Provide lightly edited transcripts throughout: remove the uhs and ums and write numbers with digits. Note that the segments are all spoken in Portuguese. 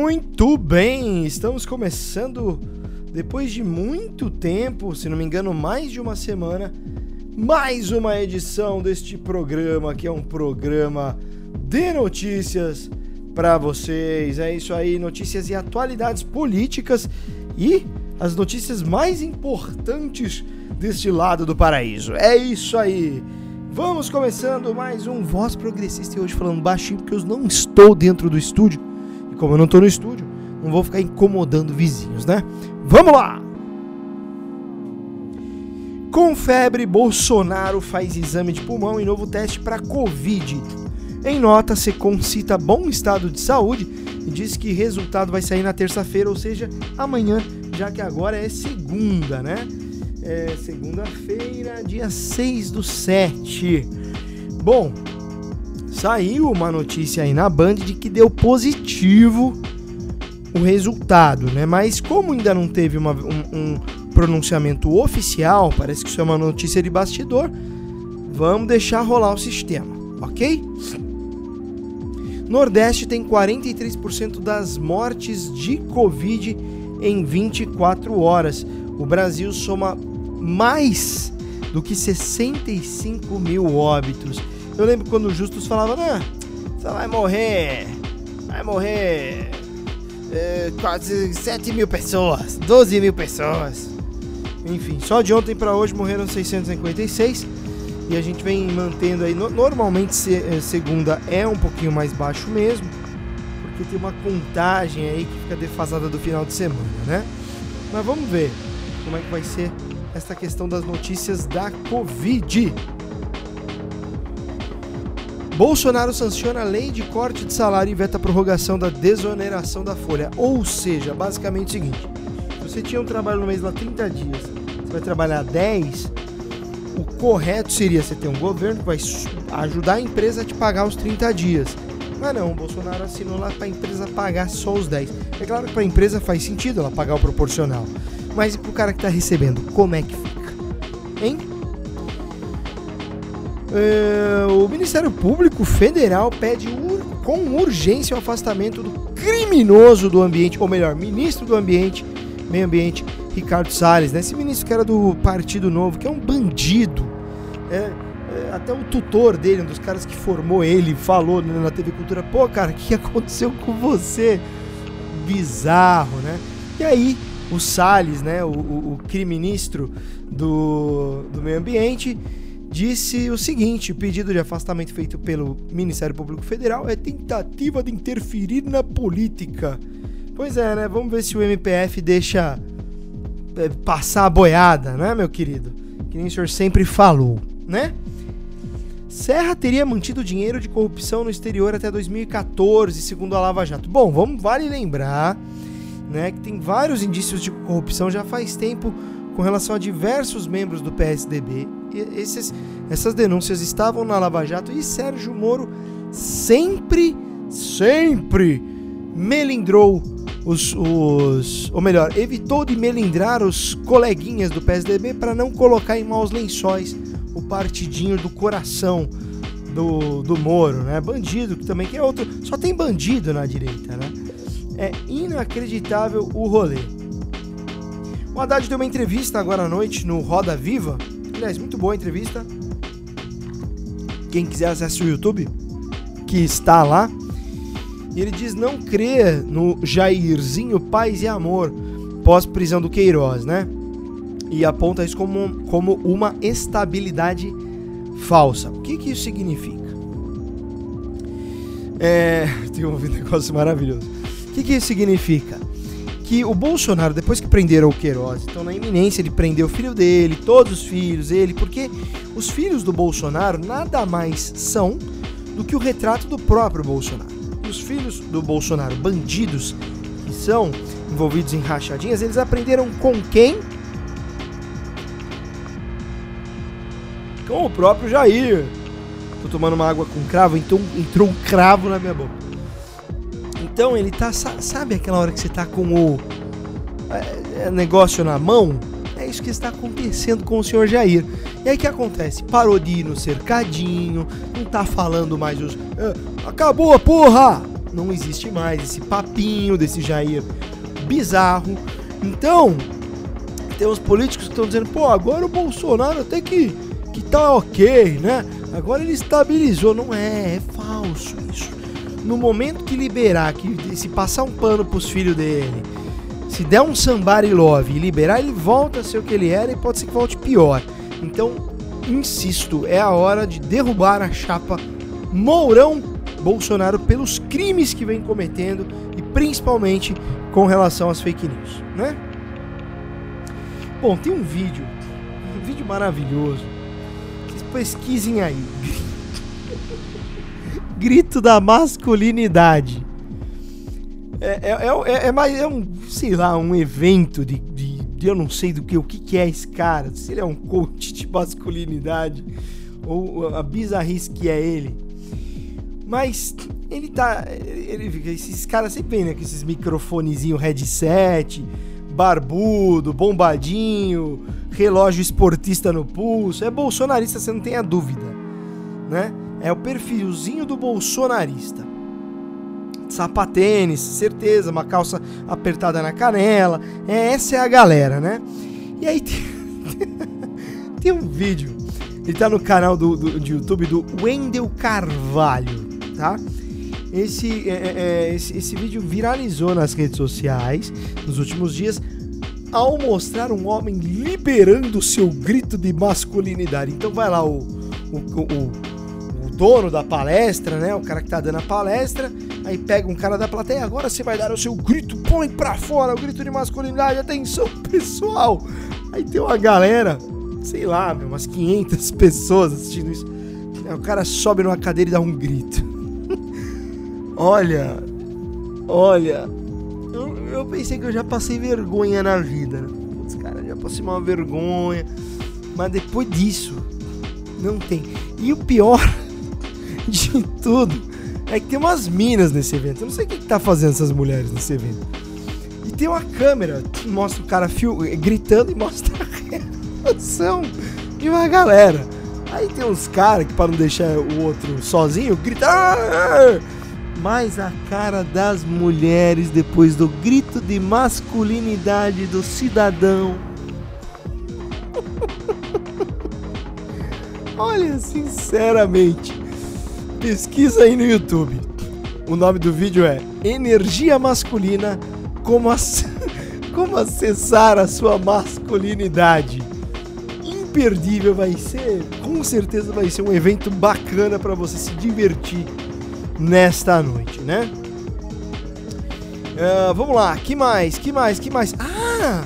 Muito bem, estamos começando, depois de muito tempo, se não me engano, mais de uma semana, mais uma edição deste programa, que é um programa de notícias para vocês. É isso aí, notícias e atualidades políticas e as notícias mais importantes deste lado do paraíso. É isso aí. Vamos começando mais um Voz Progressista, e hoje falando baixinho porque eu não estou dentro do estúdio. E como eu não estou no estúdio, não vou ficar incomodando vizinhos, né? Vamos lá! Com febre, Bolsonaro faz exame de pulmão e novo teste para Covid. Em nota, Secon cita bom estado de saúde e diz que resultado vai sair na terça-feira, ou seja, amanhã, já que agora é segunda, né? É segunda-feira, dia 6/7. Bom, saiu uma notícia aí na Band de que deu positivo o resultado, né? Mas como ainda não teve um pronunciamento oficial, parece que isso é uma notícia de bastidor, vamos deixar rolar o sistema, ok? Nordeste tem 43% das mortes de Covid em 24 horas. O Brasil soma mais do que 65 mil óbitos. Eu lembro quando o Justus falava, só vai morrer quase 7 mil pessoas, 12 mil pessoas. Enfim, só de ontem para hoje morreram 656 e a gente vem mantendo aí. Normalmente segunda é um pouquinho mais baixo mesmo, porque tem uma contagem aí que fica defasada do final de semana, né? Mas vamos ver como é que vai ser essa questão das notícias da Covid. Bolsonaro sanciona a lei de corte de salário e veta a prorrogação da desoneração da folha. Ou seja, basicamente o seguinte: você tinha um trabalho no mês lá 30 dias, você vai trabalhar 10, o correto seria você ter um governo que vai ajudar a empresa a te pagar os 30 dias. Mas não, o Bolsonaro assinou lá para a empresa pagar só os 10. É claro que para a empresa faz sentido ela pagar o proporcional. Mas e pro cara que tá recebendo, como é que fica? Hein? O Ministério Público Federal pede com urgência o afastamento do criminoso do ambiente, ou melhor, ministro do ambiente, meio ambiente, Ricardo Salles, né? Esse ministro que era do Partido Novo, que é um bandido. Até o tutor dele, um dos caras que formou ele, falou na TV Cultura, pô, cara, o que aconteceu com você? Bizarro, né? E aí, o Salles, né, o criministro do meio ambiente, disse o seguinte: o pedido de afastamento feito pelo Ministério Público Federal é tentativa de interferir na política. Pois é, né? Vamos ver se o MPF deixa passar a boiada, né, meu querido? Que nem o senhor sempre falou, né? Serra teria mantido dinheiro de corrupção no exterior até 2014, segundo a Lava Jato. Bom, vale lembrar, né, que tem vários indícios de corrupção já faz tempo com relação a diversos membros do PSDB. Essas denúncias estavam na Lava Jato e Sérgio Moro sempre melindrou evitou de melindrar os coleguinhas do PSDB para não colocar em maus lençóis o partidinho do coração do Moro, né? Bandido que também que é outro, só tem bandido na direita, né? É inacreditável o rolê. O Haddad deu uma entrevista agora à noite no Roda Viva. Aliás, muito boa a entrevista. Quem quiser acesse o YouTube, que está lá. E ele diz não crer no JAIRzinho Paz e Amor pós-prisão do Queiroz, né? E aponta isso como uma estabilidade falsa. O que isso significa? Tem um negócio maravilhoso. O que isso significa? Que o Bolsonaro, depois que prenderam o Queiroz, então na iminência ele prendeu o filho dele, todos os filhos dele, porque os filhos do Bolsonaro nada mais são do que o retrato do próprio Bolsonaro. E os filhos do Bolsonaro, bandidos que são envolvidos em rachadinhas, eles aprenderam com quem? Com o próprio Jair. Tô tomando uma água com cravo, então entrou um cravo na minha boca. Então ele tá, sabe aquela hora que você tá com o negócio na mão? É isso que está acontecendo com o senhor Jair. E aí o que acontece? Parou de ir no cercadinho, não tá falando mais os... Acabou, porra! não existe mais esse papinho desse Jair bizarro. Então, tem os políticos que estão dizendo, pô, agora o Bolsonaro até que tá ok, né? Agora ele estabilizou. Não é, é falso isso. No momento que liberar, que se passar um pano pros filhos dele, se der um somebody love e liberar, ele volta a ser o que ele era e pode ser que volte pior. Então, insisto, é a hora de derrubar a chapa Mourão-Bolsonaro pelos crimes que vem cometendo e principalmente com relação às fake news, né? Bom, tem um vídeo maravilhoso, que pesquisem aí. Grito da Masculinidade. É mais, é um, sei lá, um evento de eu não sei do que, o que é esse cara, se ele é um coach de masculinidade ou a bizarrice que é ele. Mas ele tá, esses caras sempre vêm, né, com esses microfonezinhos headset, barbudo, bombadinho, relógio esportista no pulso, é bolsonarista, você não tem a dúvida, né? É o perfilzinho do bolsonarista. Sapatênis, certeza, uma calça apertada na canela, essa é a galera, né? E aí tem um vídeo, ele tá no canal de YouTube do Wendel Carvalho, tá? Esse vídeo viralizou nas redes sociais nos últimos dias ao mostrar um homem liberando seu grito de masculinidade. Então vai lá o dono da palestra, né? O cara que tá dando a palestra, aí pega um cara da plateia, agora você vai dar o seu grito, põe pra fora, o grito de masculinidade, atenção pessoal. Aí tem uma galera, sei lá, meu, umas 500 pessoas assistindo isso. Aí o cara sobe numa cadeira e dá um grito. Olha, eu pensei que eu já passei vergonha na vida, né? Putz, cara, já passei uma vergonha, mas depois disso, não tem. E o pior de tudo é que tem umas minas nesse evento. Eu não sei o que tá fazendo essas mulheres nesse evento. E tem uma câmera que mostra o cara gritando e mostra a reação de uma galera. Aí tem uns caras que, para não deixar o outro sozinho, gritam. Mas a cara das mulheres depois do grito de masculinidade do cidadão. Olha, sinceramente, pesquisa aí no YouTube. O nome do vídeo é Energia Masculina, como acessar a sua masculinidade. Imperdível, vai ser, com certeza vai ser um evento bacana para você se divertir nesta noite, né? Vamos lá, que mais? Ah!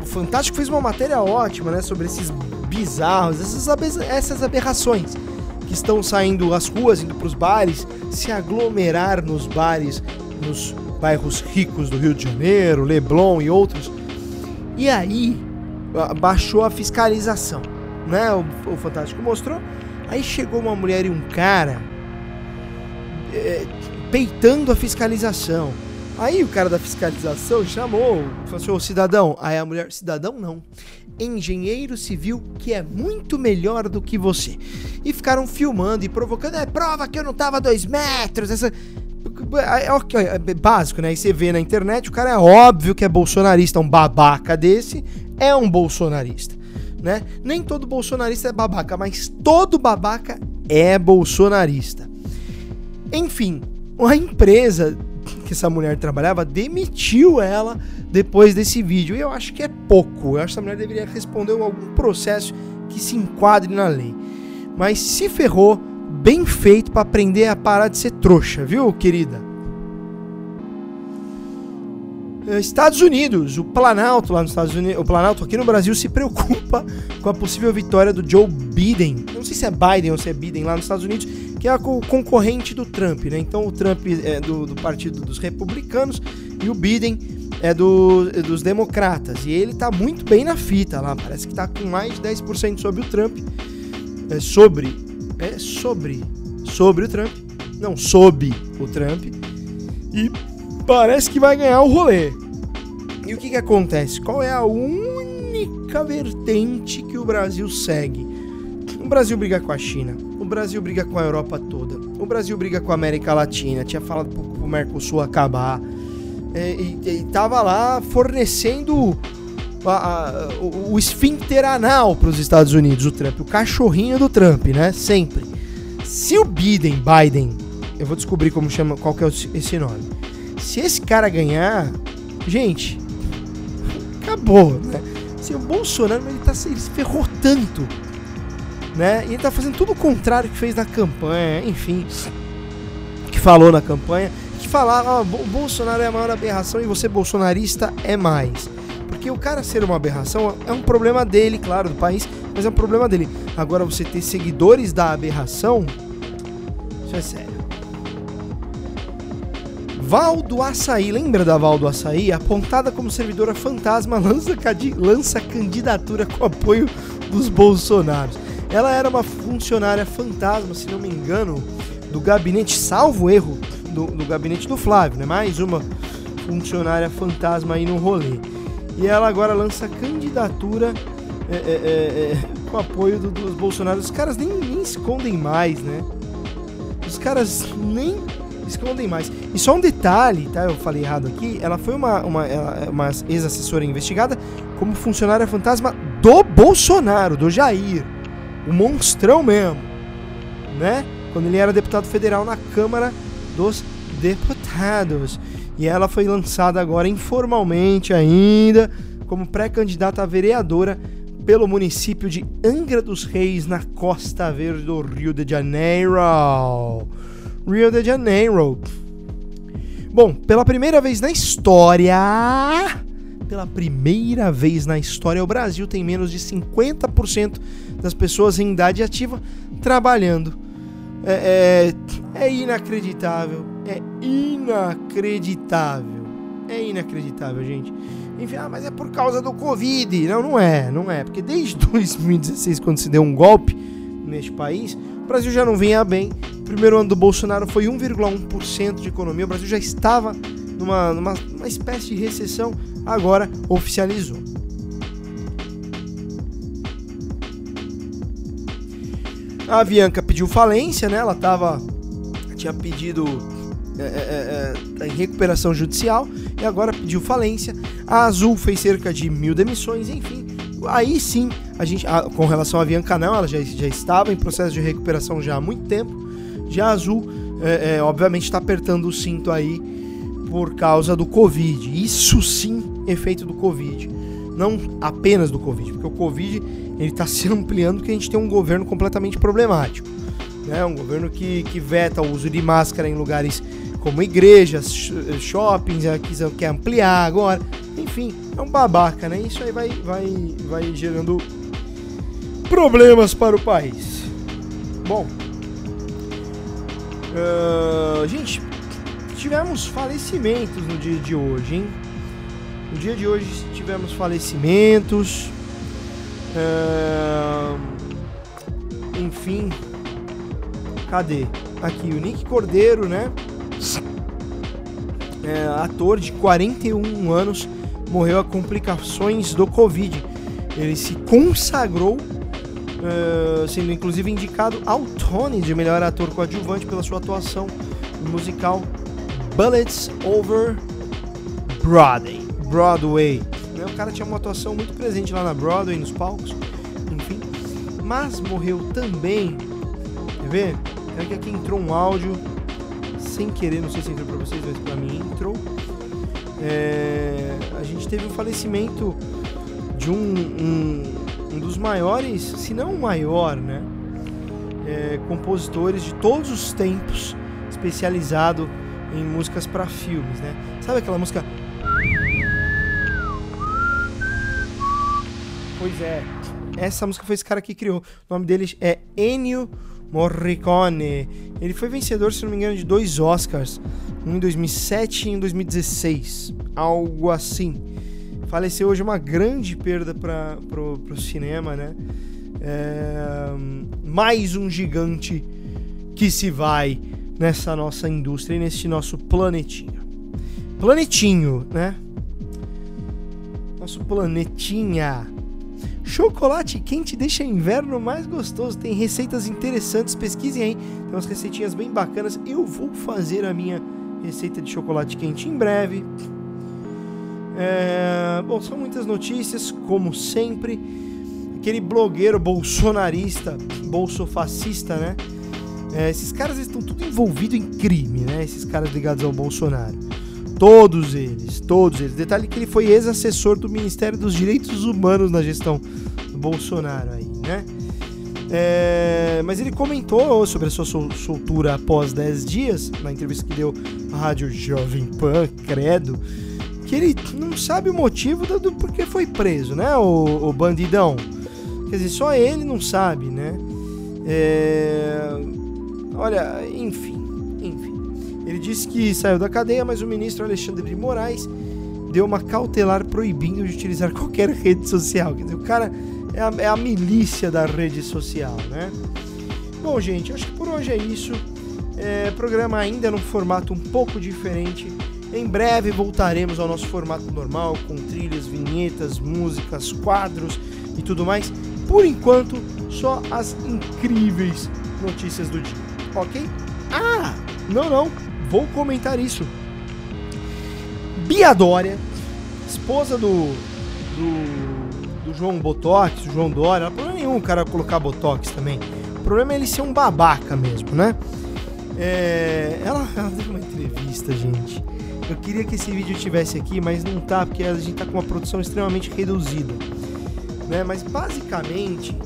O Fantástico fez uma matéria ótima, né? Sobre esses bizarros, essas aberrações que estão saindo às ruas, indo para os bares, se aglomerar nos bares, nos bairros ricos do Rio de Janeiro, Leblon e outros. E aí, baixou a fiscalização, né? O Fantástico mostrou. Aí chegou uma mulher e um cara peitando a fiscalização. Aí o cara da fiscalização chamou, falou, ô cidadão. Aí a mulher, cidadão não, engenheiro civil, que é muito melhor do que você. E ficaram filmando e provocando, prova que eu não tava a 2 metros, essa... É básico, né? Aí você vê na internet, o cara é óbvio que é bolsonarista, um babaca desse é um bolsonarista, né? Nem todo bolsonarista é babaca, mas todo babaca é bolsonarista. Enfim, a empresa que essa mulher trabalhava demitiu ela depois desse vídeo. E eu acho que é pouco. Eu acho que essa mulher deveria responder a algum processo que se enquadre na lei. Mas se ferrou, bem feito, pra aprender a parar de ser trouxa, viu, querida? Estados Unidos, o Planalto lá nos Estados Unidos, o Planalto aqui no Brasil se preocupa com a possível vitória do Joe Biden. Eu não sei se é Biden ou se é Biden lá nos Estados Unidos, que é o concorrente do Trump, né? Então o Trump é do Partido dos Republicanos e o Biden é dos Democratas. E ele tá muito bem na fita lá, parece que tá com mais de 10% sobre o Trump. Sobre o Trump. Não, sob o Trump. E parece que vai ganhar o rolê. E o que acontece? Qual é a única vertente que o Brasil segue? O Brasil briga com a China, o Brasil briga com a Europa toda, o Brasil briga com a América Latina, tinha falado pro Mercosul acabar, e tava lá fornecendo o esfíncter anal pros Estados Unidos, o Trump, o cachorrinho do Trump, né, sempre. Se o Biden, eu vou descobrir como chama, qual que é esse nome, se esse cara ganhar, gente, acabou, né. Se o Bolsonaro, ele se ferrou tanto, né? E ele tá fazendo tudo o contrário que fez na campanha, enfim, que falou na campanha, que falaram, o Bolsonaro é a maior aberração e você bolsonarista é mais. Porque o cara ser uma aberração é um problema dele, claro, do país, mas é um problema dele. Agora você ter seguidores da aberração, isso é sério. Valdo Açaí, lembra da Valdo Açaí? Apontada como servidora fantasma, lança candidatura com apoio dos bolsonaros. Ela era uma funcionária fantasma, se não me engano, do gabinete, salvo erro, do gabinete do Flávio, né? Mais uma funcionária fantasma aí no rolê. E ela agora lança candidatura com apoio dos bolsonaros. Os caras nem escondem mais, né? Os caras nem escondem mais. E só um detalhe, tá? Eu falei errado aqui. Ela foi uma ex-assessora investigada como funcionária fantasma do Bolsonaro, do JAIR. O monstrão mesmo, né? Quando ele era deputado federal na Câmara dos Deputados. E ela foi lançada agora informalmente ainda como pré-candidata a vereadora pelo município de Angra dos Reis, na Costa Verde do Rio de Janeiro. Rio de Janeiro. Bom, pela primeira vez na história, o Brasil tem menos de 50% das pessoas em idade ativa trabalhando. É inacreditável. É inacreditável, gente. Enfim, mas é por causa do Covid. Não é. Porque desde 2016, quando se deu um golpe neste país, o Brasil já não vinha bem. O primeiro ano do Bolsonaro foi 1,1% de economia. O Brasil já estava numa espécie de recessão, agora oficializou. A Avianca pediu falência, né? Ela tinha pedido em recuperação judicial e agora pediu falência. A Azul fez cerca de 1.000 demissões, enfim. Aí sim, com relação à Avianca, não, ela já estava em processo de recuperação já há muito tempo. Já a Azul, obviamente, está apertando o cinto aí, por causa do Covid. Isso sim, efeito do Covid. Não apenas do Covid, porque o Covid está se ampliando, porque a gente tem um governo completamente problemático. Né? Um governo que veta o uso de máscara em lugares como igrejas, shoppings, quer ampliar agora. Enfim, é um babaca, né? Isso aí vai gerando problemas para o país. Bom, gente, tivemos falecimentos no dia de hoje, hein? No dia de hoje tivemos falecimentos. Enfim, cadê? Aqui, o Nick Cordeiro, né? Ator de 41 anos, morreu a complicações do Covid. Ele se consagrou, sendo inclusive indicado ao Tony de melhor ator coadjuvante pela sua atuação musical Bullets Over Broadway. O cara tinha uma atuação muito presente lá na Broadway, nos palcos, enfim. Mas morreu também. Quer ver? É que aqui entrou um áudio sem querer, não sei se entrou pra vocês, mas pra mim entrou. A gente teve o falecimento de um dos maiores, se não o maior, né? Compositores de todos os tempos, especializado em músicas para filmes, né? Sabe aquela música? Pois é, essa música foi esse cara que criou. O nome dele é Ennio Morricone. Ele foi vencedor, se não me engano, de 2 Oscars, um em 2007 e um em 2016, algo assim. Faleceu hoje, uma grande perda para o cinema, né? Mais um gigante que se vai nessa nossa indústria e nesse nosso planetinho, né? Nosso planetinha. Chocolate quente deixa inverno mais gostoso. Tem receitas interessantes, pesquisem aí. Tem umas receitinhas bem bacanas. Eu vou fazer a minha receita de chocolate quente em breve. Bom, são muitas notícias, como sempre. Aquele blogueiro bolsonarista, bolsofascista, né? Esses caras estão tudo envolvidos em crime, né? Esses caras ligados ao Bolsonaro. Todos eles, todos eles. Detalhe que ele foi ex-assessor do Ministério dos Direitos Humanos na gestão do Bolsonaro aí, né? Mas ele comentou sobre a sua soltura após 10 dias, na entrevista que deu à Rádio Jovem Pan, credo, que ele não sabe o motivo do porquê foi preso, né, o bandidão. Quer dizer, só ele não sabe, né? Olha, enfim. Ele disse que saiu da cadeia, mas o ministro Alexandre de Moraes deu uma cautelar proibindo de utilizar qualquer rede social. Quer dizer, o cara é a milícia da rede social, né? Bom, gente, acho que por hoje é isso. Programa ainda num formato um pouco diferente. Em breve voltaremos ao nosso formato normal, com trilhas, vinhetas, músicas, quadros e tudo mais. Por enquanto, só as incríveis notícias do dia, ok? Ah, não. Vou comentar isso. Bia Dória, esposa do João Botox, João Dória. Não é problema nenhum o cara colocar Botox também. O problema é ele ser um babaca mesmo, né? Ela deu uma entrevista, gente. Eu queria que esse vídeo estivesse aqui, mas não tá, porque a gente tá com uma produção extremamente reduzida, né? Mas basicamente,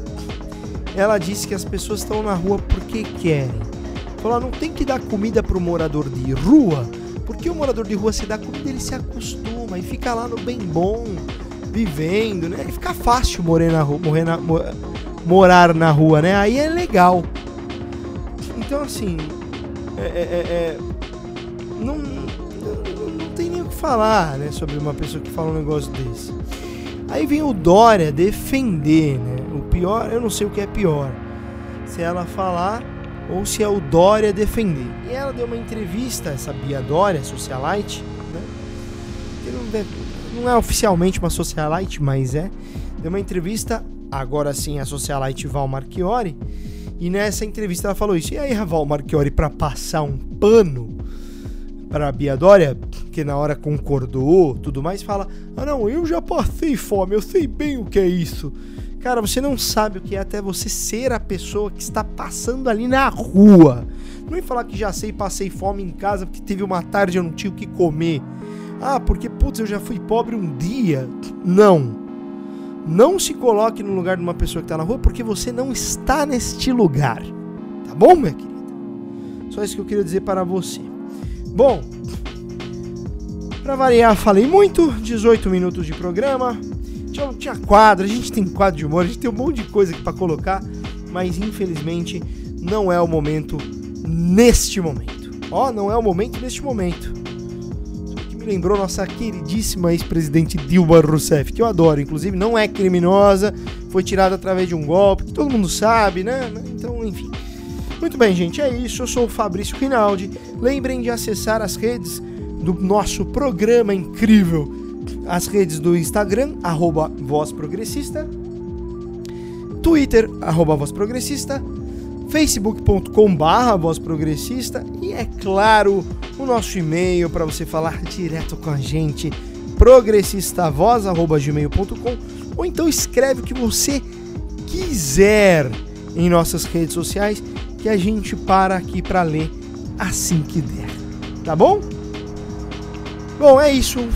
ela disse que as pessoas estão na rua porque querem. Falar, não tem que dar comida pro morador de rua, porque o morador de rua, se dá comida, ele se acostuma e fica lá no bem bom, vivendo, né? E fica fácil morar na rua, né? Aí é legal. Então, assim, não tem nem o que falar, né, sobre uma pessoa que fala um negócio desse. Aí vem o Dória defender, né? O pior, eu não sei o que é pior. Se ela falar ou se é o Dória defender. E ela deu uma entrevista, essa Bia Dória, socialite, né? Não é oficialmente uma socialite, mas é. Deu uma entrevista, agora sim, a socialite Val Marchiori, e nessa entrevista ela falou isso. E aí a Val Marchiori, pra passar um pano pra Bia Dória, que na hora concordou, tudo mais, fala: ah não, eu já passei fome, eu sei bem o que é isso. Cara, você não sabe o que é até você ser a pessoa que está passando ali na rua. Não vem falar que já sei, passei fome em casa porque teve uma tarde e eu não tinha o que comer. Ah, porque, putz, eu já fui pobre um dia. Não. Não se coloque no lugar de uma pessoa que está na rua, porque você não está neste lugar. Tá bom, minha querida? Só isso que eu queria dizer para você. Bom, para variar, falei muito. 18 minutos de programa. Tinha quadro, a gente tem quadro de humor, a gente tem um monte de coisa aqui pra colocar, mas infelizmente não é o momento neste momento. Não é o momento neste momento. Isso que me lembrou nossa queridíssima ex-presidente Dilma Rousseff, que eu adoro, inclusive não é criminosa, foi tirada através de um golpe, que todo mundo sabe, né? Então, enfim. Muito bem, gente, é isso. Eu sou o Fabrício Rinaldi. Lembrem de acessar as redes do nosso programa incrível. As redes do Instagram, @VozProgressista, Twitter, @VozProgressista, facebook.com/VozProgressista e, é claro, o nosso e-mail para você falar direto com a gente, progressistavoz@gmail.com, ou então escreve o que você quiser em nossas redes sociais, que a gente para aqui para ler assim que der, tá bom? Bom, é isso. Um